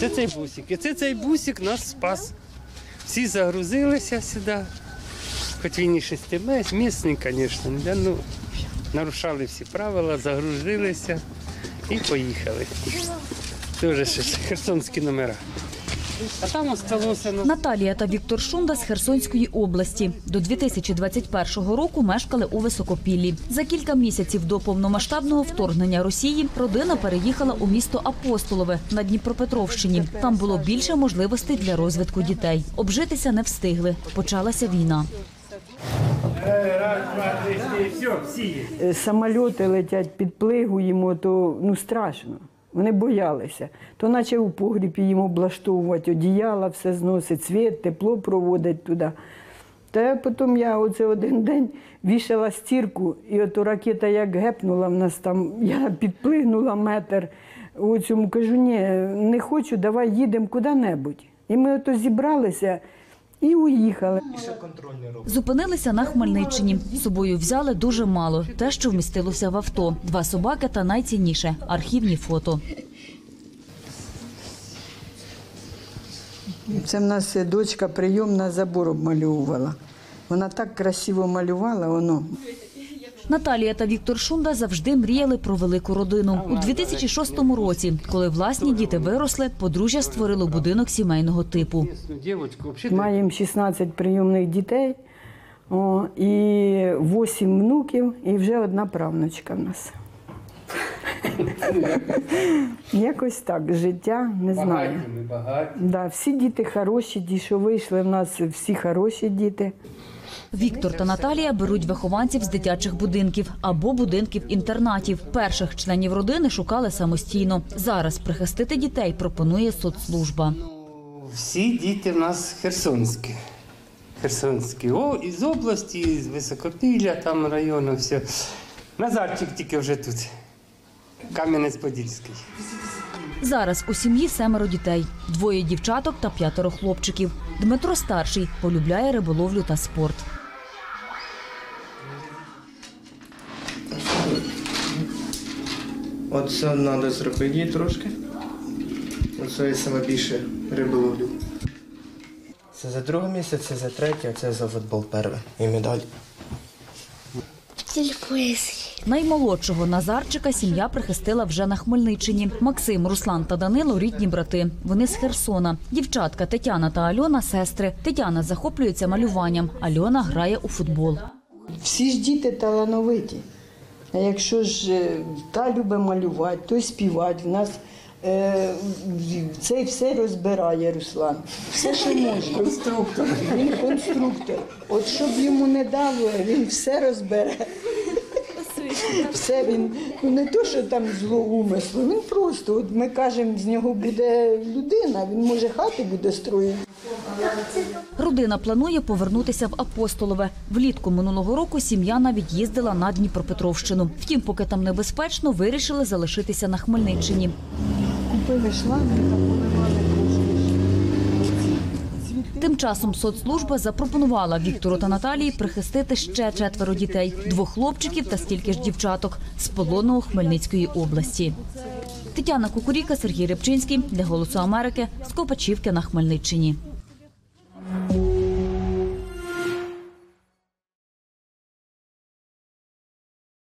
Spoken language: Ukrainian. Це цей бусик. І це цей бусик нас спас. Всі загрузилися сюди. Хоч він і шестимісний, звісно, ну, нарушали всі правила, загрузилися і поїхали. Дуже херсонські номера. А там осталося... Наталія та Віктор Шунда з Херсонської області. До 2021 року мешкали у Високопіллі. За кілька місяців до повномасштабного вторгнення Росії родина переїхала у місто Апостолове на Дніпропетровщині. Там було більше можливостей для розвитку дітей. Обжитися не встигли. Почалася війна. Самоліти летять під плигу, їм то, ну, страшно. Вони боялися. То наче у погрібі їм облаштовувати, одіяла все зносить, світ, тепло проводить туди. Та потім я оце один день вішала стірку, і от ракета як гепнула в нас там, я підплигнула метр. Оцьому кажу, ні, не хочу, давай їдемо куди-небудь. І ми ото зібралися і уїхали. Зупинилися на Хмельниччині. З собою взяли дуже мало. Те, що вмістилося в авто. 2 собаки та найцінніше – архівні фото. Це в нас дочка прийомна забор обмалювала. Вона так красиво малювала, воно. Наталія та Віктор Шунда завжди мріяли про велику родину. У 2006 році, коли власні діти виросли, подружжя створило будинок сімейного типу. Маємо 16 прийомних дітей, і 8 внуків, і вже одна правнучка в нас. Якось так, життя, не знаю. Всі діти хороші, ті, що вийшли в нас, всі хороші діти. Віктор та Наталія беруть вихованців з дитячих будинків або будинків-інтернатів. Перших членів родини шукали самостійно. Зараз прихистити дітей пропонує соцслужба. Всі діти в нас херсонські. Херсонські. О, із області, із Високопілля, там району, все. Назарчик тільки вже тут. Кам'янець-Подільський. Зараз у сім'ї 7 дітей. 2 дівчаток та 5 хлопчиків. Дмитро старший, полюбляє риболовлю та спорт. Оце треба зробити трошки. Оце я саме більше риболовлю. Це за 2 місяць, це за 3, а це за футбол 1 і медаль. Наймолодшого Назарчика сім'я прихистила вже на Хмельниччині. Максим, Руслан та Данило – рідні брати. Вони з Херсона. Дівчатка Тетяна та Альона – сестри. Тетяна захоплюється малюванням, Альона грає у футбол. Всі ж діти талановиті. А якщо ж та любить малювати, то й співати. В нас це все розбирає Руслан. Все, що може. Конструктор. Він конструктор. От щоб йому не дали, він все розбере. Все він, ну не то, що там злоумисли, він просто, от ми кажемо, з нього буде людина, він може хати буде строїти. Родина планує повернутися в Апостолове. Влітку минулого року сім'я навіть їздила на Дніпропетровщину. Втім, поки там небезпечно, вирішили залишитися на Хмельниччині. Купили шланги та поливали кошти. Тим часом соцслужба запропонувала Віктору та Наталії прихистити ще 4 дітей – 2 хлопчиків та стільки ж дівчаток з полоненого Хмельницької області. Тетяна Кукуріка, Сергій Рибчинський для «Голосу Америки» з Копачівки на Хмельниччині.